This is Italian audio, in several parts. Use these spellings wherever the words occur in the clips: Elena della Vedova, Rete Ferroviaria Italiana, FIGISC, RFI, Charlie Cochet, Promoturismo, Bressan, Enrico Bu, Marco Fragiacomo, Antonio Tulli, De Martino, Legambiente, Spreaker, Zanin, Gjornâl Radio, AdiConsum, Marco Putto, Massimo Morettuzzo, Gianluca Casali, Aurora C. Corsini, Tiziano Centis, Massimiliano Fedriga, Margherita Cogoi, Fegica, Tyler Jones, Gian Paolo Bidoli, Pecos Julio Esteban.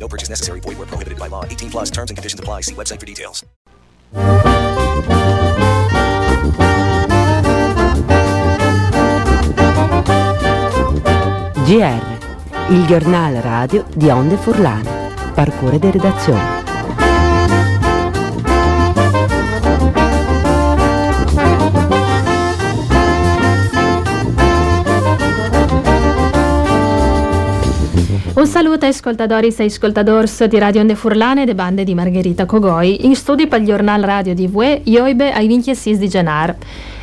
No purchase necessary. Void where prohibited by law. 18 plus terms and conditions apply. See website for details. GR, il Gjornâl Radio di Onde Furlane. Parcure di redazione. Un saluto ascoltadoris e ascoltadors di Radio Onde Furlane e de bande di Margherita Cogoi, in studi per il Gjornâl Radio di Vue, Ioibe ai 26 di Genar.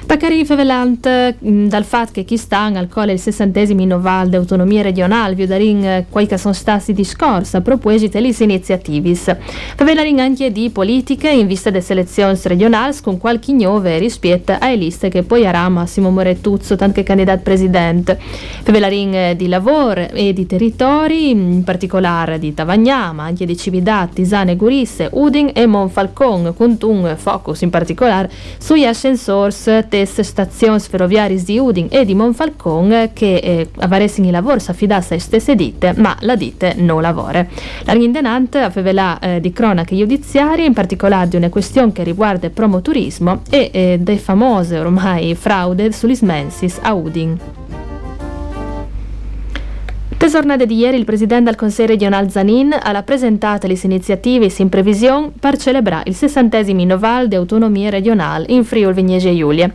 Pacari fevelant dal fatto che chi sta al colle il 60° noval di autonomia regionale vi darin qualche son stati discorsi a proposito delle iniziativis. Fevelarin anche di politiche in vista delle selezioni regionali con qualche nuove rispetto alle liste che poi avrà Massimo Morettuzzo, tanto che candidato presidente. Fevelarin di lavoro e di territori, in particolare di Tavagnà, ma anche di Cividà, Tisane, Gurisse, Udin e Monfalcon, con un focus in particolare sugli ascensors stazioni ferroviarie di Udin e di Monfalcon che avessero i lavori s'affidasse alle stesse ditte, ma la dite non lavora. La rindenante aveva di cronache giudiziarie, in particolare di una questione che riguarda Promoturismo e dei famose ormai fraude sugli smensis a Udin. Tesornade di ieri il presidente del Consiglio regionale Zanin ha presentato le iniziative in previsione per celebrare il 60° noval di autonomia regionale in Friuli Venezia Giulia.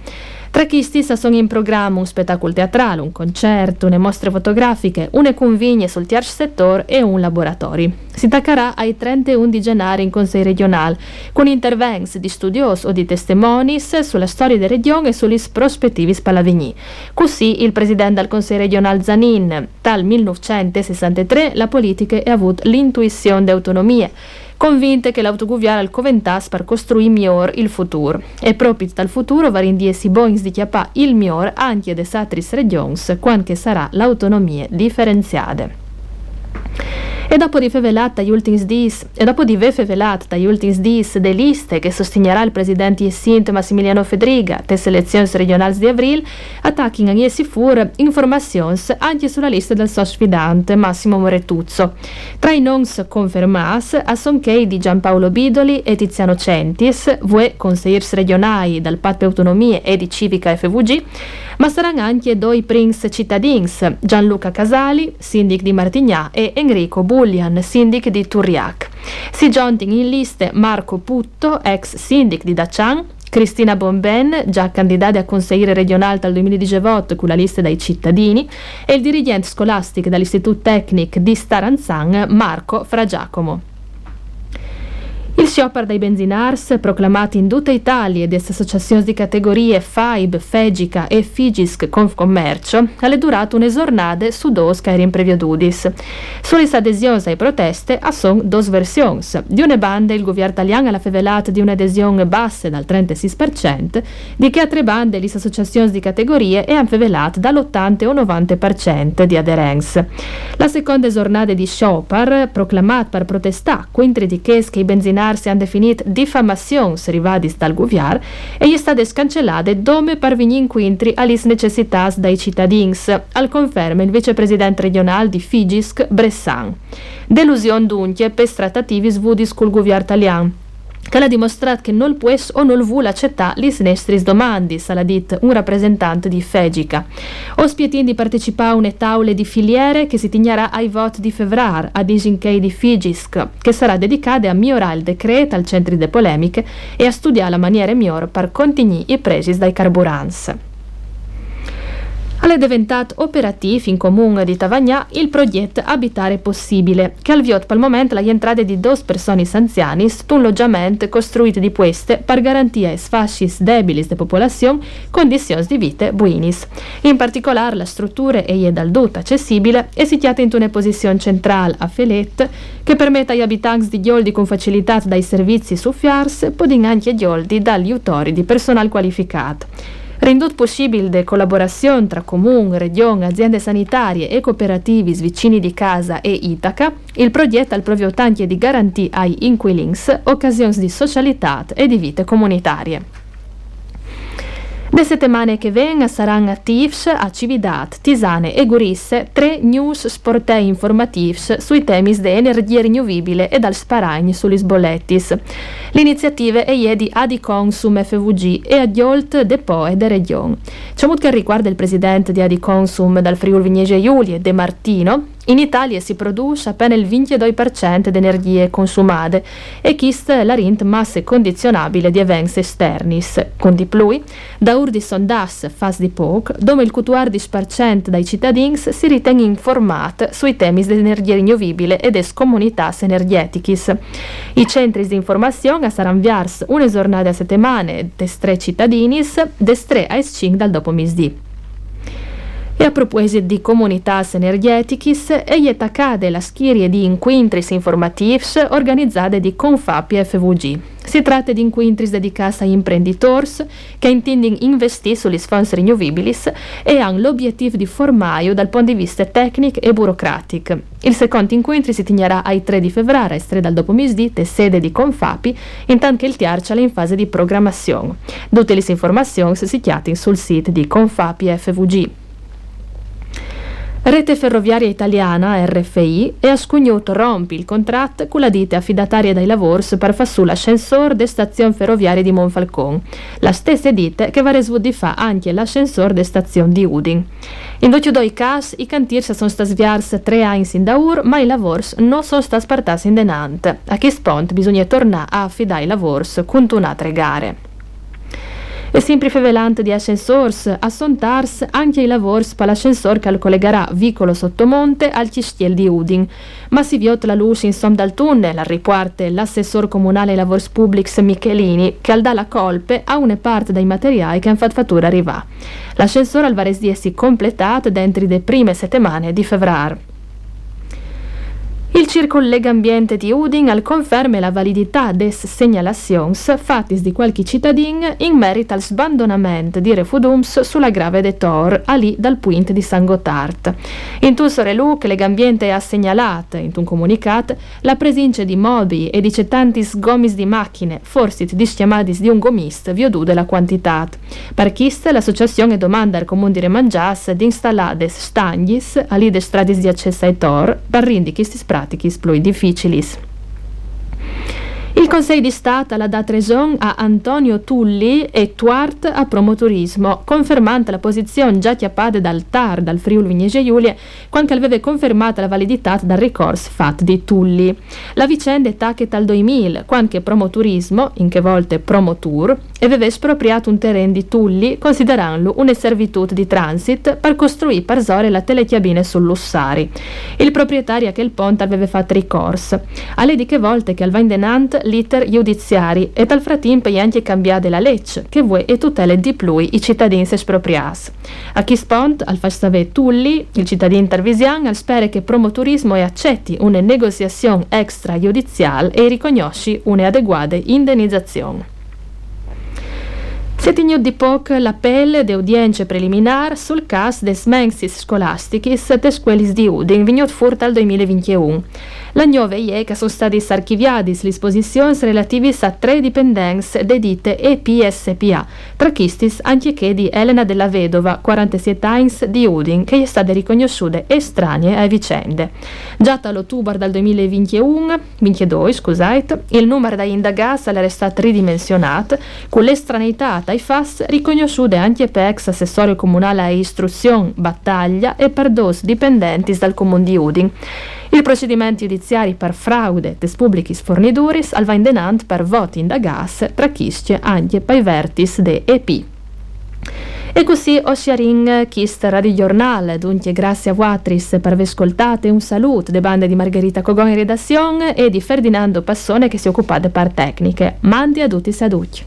Tra questi sono in programma un spettacolo teatrale, un concerto, une mostre fotografiche, une convigne sul terzo settore e un laboratorio. Si taccarà ai 31 di gennaio in Consiglio regionale, con interventi di studiosi o di testimoni sulla storia della regione e sulle prospettive spalavigni. Così il presidente del Consiglio regionale Zanin, dal 1963, la politica ha avuto l'intuizione di autonomia, convinte che l'autogoverno al coventas per costruire miglior il futuro. E proprio dal futuro varin diesi boins di chiapà il miglior anche de satris regions, quanche sarà l'autonomia differenziate. E dopo di fevelata gli ultimi dis de liste che sostegnerà il presidente Jesint Massimiliano Fedriga, te selezioni regionali di avril, attacchi a Jesi Fur informazioni anche sulla lista del suo sfidante Massimo Morettuzzo. Tra i nons confermas, a sonkei di Gian Paolo Bidoli e Tiziano Centis, vue consigliers regionali dal Patto Autonomie e di Civica FVG, ma saranno anche due prins cittadins, Gianluca Casali, sindic di Martignà, e Enrico Bu, sindic di Turriac. Si giunting in liste Marco Putto, ex sindic di Daccian, Cristina Bomben, già candidata a consigliere regionale dal 2018 con la lista dai cittadini, e il dirigente scolastico dall'Istituto Tecnico di Staranzan, Marco Fragiacomo. Il sciopero dei benzinars, proclamati in tutta Italia da associazioni di categorie FAIB, Fegica e FIGISC Confcommercio, ha durato una giornata su dos che era in previodudis. Sulle adesioni ai proteste a son dos versioni. Di una banda il governo italiano ha fevelata di un'adesione bassa dal 36%, di che altre bande le associazioni di categorie e hanno fevelata dall'80 o 90% di aderenza. La seconda giornata di sciopero, proclamata per protestare contro di che i benzinari si hanno definito diffamazioni rivadis dal governo e gli state scancellate dome parvini inquintri alle necessità dai cittadini, al conferma il vicepresidente regionale di FIGISC Bressan. Delusione dunque per trattativi svudis col governo italiano, che l'ha dimostrato che non può o non vuole accettare le sinistris domandi, ha detto un rappresentante di Fegica. Ospietin di partecipare a una tavola di filiere che si tignerà ai voti di febbraio a Disinchei di Figisc, che sarà dedicata a migliorare il decreto al centro de polemiche e a studiare la maniera migliore per continuare i prezzi dai carburanti. è diventato operativo in comune di Tavagnà il progetto Abitare Possibile, che avviò al momento la rientrata di 2 persone anziane in un loggiamento costruito di queste per garantire ai fascis debili de popolazione condizioni di vita buinis. In particolare la struttura è dal tutto accessibile e situata in una posizione centrale a Felet che permette agli abitanti di Ghioldi con facilità dai servizi su Fiars, podin anche Ghioldi dagli utori di personale qualificato. Rendut possibile la collaborazione tra comune, regione, aziende sanitarie e cooperativi vicini di casa e Itaca, il progetto al proprio tanchie di garantire ai inquilins occasioni di socialità e di vite comunitarie. Le settimane che vengono saranno attive a Cividat, Tisane e Gurisse 3 news sportei informative sui temi dell'energia rinnovabile e dal sparagno sugli sbollettis. L'iniziativa è di AdiConsum FVG e a Giolt Depo e de Region. Ciò che riguarda il presidente di AdiConsum dal Friuli Venezia Giulia, De Martino, in Italia si produce appena il 22% di energie consumate e chist la rint massa condizionabile di eventi esterni. Con di plui, da urdi sondas fas di POC, dove il 14% dei cittadini si ritiene informati sui temi dell'energia rinnovabile e delle comunità energetiche. I centri di informazione saranno viars una giornata a settimane des 3 cittadini, des 3 ai 5 dal dopomisdì. E a proposito di comunità energetiche, è ietacade la schirie di inquintris informatives organizzate di CONFAPI FVG. Si tratta di inquintris dedicati a imprenditori che intendono investire sugli fonti rinnovabili e hanno l'obiettivo di formaio dal punto di vista tecnico e burocratico. Il secondo inquintris si tignerà ai 3 di febbraio e 3 dal dopomisdì te sede di CONFAPI, intanto che il tiarciale è in fase di programmazione. Tutte le informazioni si trovano sul sito di CONFAPI FVG. Rete Ferroviaria Italiana, RFI, è ascugnuto rompi il contratto con la ditta affidataria dai lavori per far su l'ascensore de stazione ferroviaria di Monfalcone, la stessa ditta che va resvudi fa anche l'ascensore de stazione di Udin. In due casi, i cantieri sono stati sviarsi 3 anni in daur, ma i lavori non sono stati spartati in denante. A chi spont bisogna tornare a affidare i lavori con un'altra gare. È sempre fevelante di ascensors a sontars anche i lavori per l'ascensor che collegherà Vicolo Sottomonte al Cistiel di Udin. Ma si viota la luce insomma dal tunnel, al riporte l'assessor comunale ai lavori pubblici Michelini che al dà la colpe a una parte dei materiali che in fattura arriva. L'ascensor al vares si completato dentro le prime settimane di febbraio. Il circolo Legambiente di Udin al conferme la validità des segnalations fatis di qualche cittadino in merito al sbandonamento di refudums sulla grave de Tor, a lì dal Puint di San Gotard. In tul Soreluc, Legambiente ha segnalato, in un comunicato, la presenza di mobili e di tanti gomis di macchine, forse di schiamadis di un gomist, viodù della quantità. Per chiste, l'associazione domanda al comune di Remangias di installare des stangis, a lì de stradis di accesso ai Tor, per rindicare questi più difficili. Il Consiglio di Stato l'ha dato ragione a Antonio Tulli e Tuart a Promoturismo, confermando la posizione già chiappata dal TAR dal Friuli Venezia Giulia, quando aveva confermato la validità dal ricorso fatto di Tulli. La vicenda è tacchetta al 2000, quando Promoturismo, in che volte Promotur, aveva espropriato un terreno di Tulli, considerandolo una servitù di transit per costruire per zore la telechiabine sull'Ussari. Il proprietario che il ponte aveva fatto ricorso. Alle di che volte che al Vaindenant l'iter giudiziari e tal frattempo è anche cambiata la legge che vuoi e tutele di più i cittadini espropriati. A chi spont al fassave Tulli, il cittadino tarvisian al spera che Promoturismo e accetti una negoziazione extra giudiziale e riconosci un'adeguata indennizzazione. Si tignò di poc l'appello de udienze preliminare sul caso des mensis scolasticis des quellis di Udin, vignot furta al 2021. La nuova è che sono stati archiviati le esposizioni relative a 3 dipendenze dedite EPSPA, tra chistis anziché di Elena della Vedova, 47 anni di Udin, che è stata riconosciuta estranee ai vicende. Già dall'ottobre dal 2022, il numero di indagati era stato ridimensionato, con l'estraneità ai FAS riconosciute anche per ex assessore comunale a istruzione, Battaglia e per 2 dipendenti dal comune di Udin. Il procedimento giudiziario per fraude des publicis forniduris al va in denant per voti indagas tra chisce anche per vertis de EP. E così osciaring chista di Gjornâl, dunque grazie a Watris per aver ascoltato, un saluto de bande di Margherita Cogoi in redazione e di Ferdinando Passone che si occupa de par tecniche. Mandi a tutti saduci.